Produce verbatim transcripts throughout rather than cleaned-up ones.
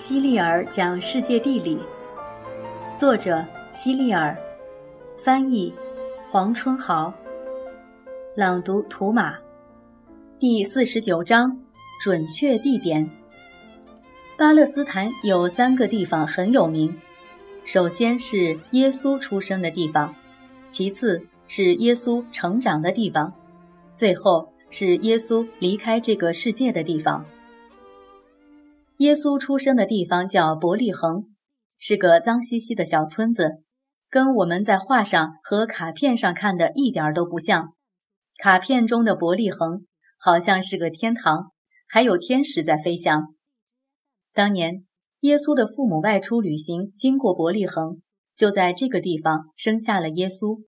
希利尔讲世界地理，作者希利尔，翻译黄春豪，朗读图马。第四十九章，准确地点。巴勒斯坦有三个地方很有名，首先是耶稣出生的地方，其次是耶稣成长的地方，最后是耶稣离开这个世界的地方。耶稣出生的地方叫伯利恒，是个脏兮兮的小村子，跟我们在画上和卡片上看的一点都不像。卡片中的伯利恒好像是个天堂，还有天使在飞翔。当年，耶稣的父母外出旅行，经过伯利恒，就在这个地方生下了耶稣。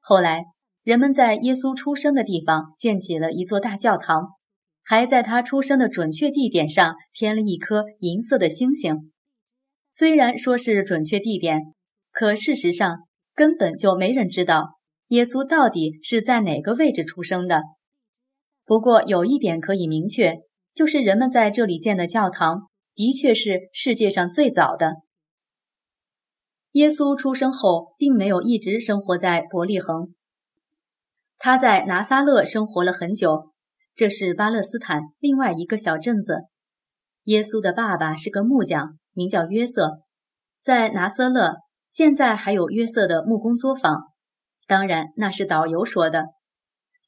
后来，人们在耶稣出生的地方建起了一座大教堂，还在他出生的准确地点上添了一颗银色的星星。虽然说是准确地点，可事实上根本就没人知道耶稣到底是在哪个位置出生的。不过有一点可以明确，就是人们在这里建的教堂的确是世界上最早的。耶稣出生后并没有一直生活在伯利恒，他在拿撒勒生活了很久，这是巴勒斯坦另外一个小镇子。耶稣的爸爸是个木匠，名叫约瑟，在拿撒勒现在还有约瑟的木工作坊，当然那是导游说的。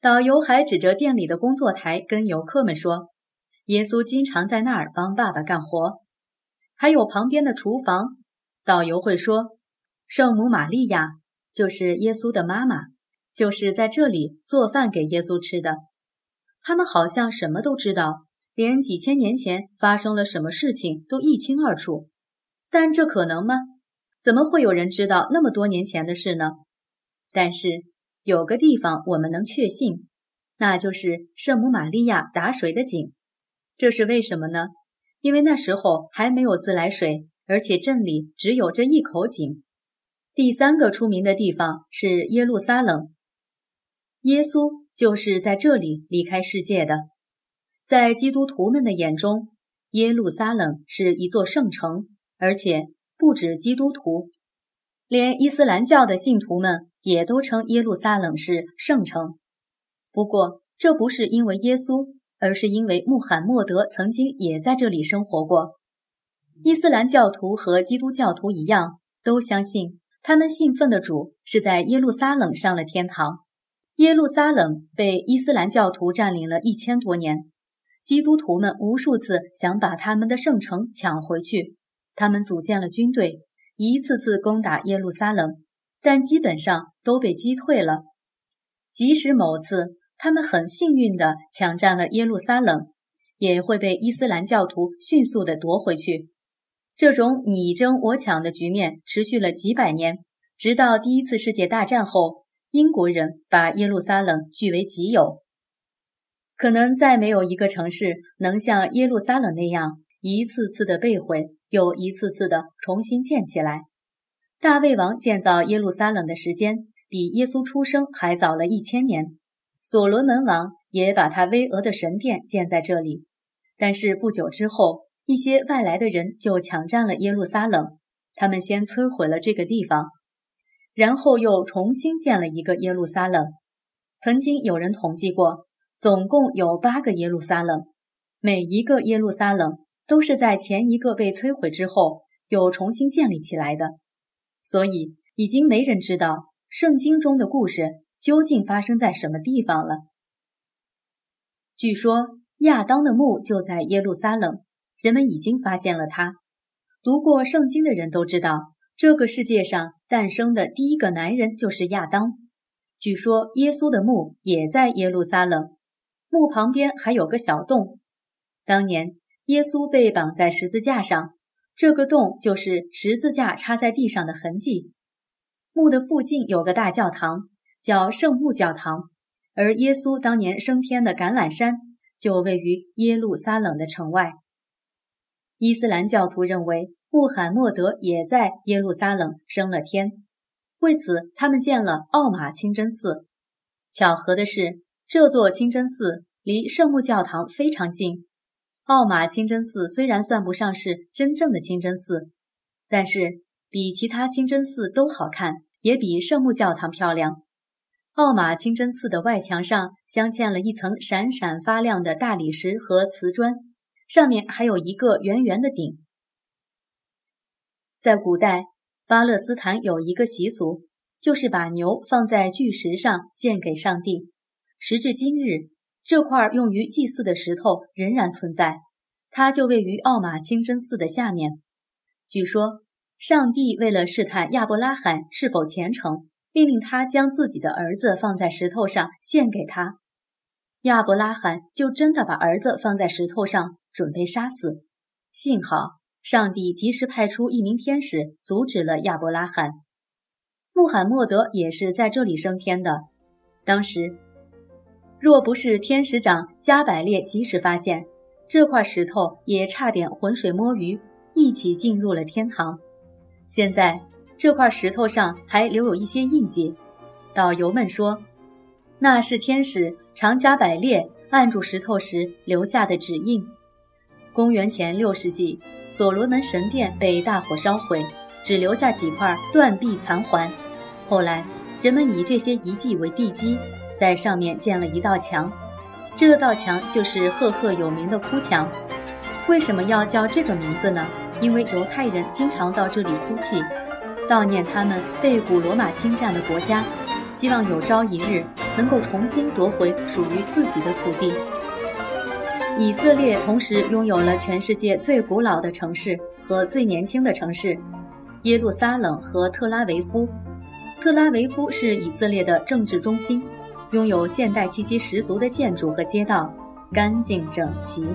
导游还指着店里的工作台跟游客们说，耶稣经常在那儿帮爸爸干活。还有旁边的厨房，导游会说，圣母玛利亚就是耶稣的妈妈，就是在这里做饭给耶稣吃的。他们好像什么都知道，连几千年前发生了什么事情都一清二楚。但这可能吗？怎么会有人知道那么多年前的事呢？但是有个地方我们能确信，那就是圣母玛利亚打水的井。这是为什么呢？因为那时候还没有自来水，而且镇里只有这一口井。第三个出名的地方是耶路撒冷，耶稣就是在这里离开世界的。在基督徒们的眼中，耶路撒冷是一座圣城，而且不止基督徒，连伊斯兰教的信徒们也都称耶路撒冷是圣城。不过，这不是因为耶稣，而是因为穆罕默德曾经也在这里生活过。伊斯兰教徒和基督教徒一样，都相信他们信奉的主是在耶路撒冷上了天堂。耶路撒冷被伊斯兰教徒占领了一千多年，基督徒们无数次想把他们的圣城抢回去，他们组建了军队，一次次攻打耶路撒冷，但基本上都被击退了。即使某次他们很幸运地抢占了耶路撒冷，也会被伊斯兰教徒迅速地夺回去。这种你争我抢的局面持续了几百年，直到第一次世界大战后，英国人把耶路撒冷据为己有。可能再没有一个城市能像耶路撒冷那样一次次的被毁，又一次次的重新建起来。大卫王建造耶路撒冷的时间比耶稣出生还早了一千年，所罗门王也把他巍峨的神殿建在这里。但是不久之后，一些外来的人就抢占了耶路撒冷，他们先摧毁了这个地方，然后又重新建了一个耶路撒冷。曾经有人统计过，总共有八个耶路撒冷，每一个耶路撒冷都是在前一个被摧毁之后又重新建立起来的。所以已经没人知道圣经中的故事究竟发生在什么地方了。据说亚当的墓就在耶路撒冷，人们已经发现了它。读过圣经的人都知道，这个世界上诞生的第一个男人就是亚当。据说耶稣的墓也在耶路撒冷，墓旁边还有个小洞。当年耶稣被绑在十字架上，这个洞就是十字架插在地上的痕迹。墓的附近有个大教堂，叫圣母教堂，而耶稣当年升天的橄榄山就位于耶路撒冷的城外。伊斯兰教徒认为穆罕默德也在耶路撒冷升了天，为此他们建了奥马清真寺。巧合的是，这座清真寺离圣母教堂非常近，奥马清真寺虽然算不上是真正的清真寺，但是比其他清真寺都好看，也比圣母教堂漂亮。奥马清真寺的外墙上镶嵌了一层闪闪发亮的大理石和瓷砖，上面还有一个圆圆的顶。在古代，巴勒斯坦有一个习俗，就是把牛放在巨石上献给上帝。时至今日，这块用于祭祀的石头仍然存在，它就位于奥马清真寺的下面。据说，上帝为了试探亚伯拉罕是否虔诚，命令他将自己的儿子放在石头上献给他。亚伯拉罕就真的把儿子放在石头上，准备杀死。幸好，上帝及时派出一名天使，阻止了亚伯拉罕。穆罕默德也是在这里升天的。当时，若不是天使长加百列及时发现，这块石头也差点浑水摸鱼，一起进入了天堂。现在，这块石头上还留有一些印记，导游们说，那是天使长加百列按住石头时留下的指印。公元前六世纪，所罗门神殿被大火烧毁，只留下几块断壁残环。后来，人们以这些遗迹为地基，在上面建了一道墙，这道墙就是赫赫有名的哭墙。为什么要叫这个名字呢？因为犹太人经常到这里哭泣，悼念他们被古罗马侵占的国家，希望有朝一日能够重新夺回属于自己的土地。以色列同时拥有了全世界最古老的城市和最年轻的城市——耶路撒冷和特拉维夫。特拉维夫是以色列的政治中心，拥有现代气息十足的建筑和街道，干净整齐。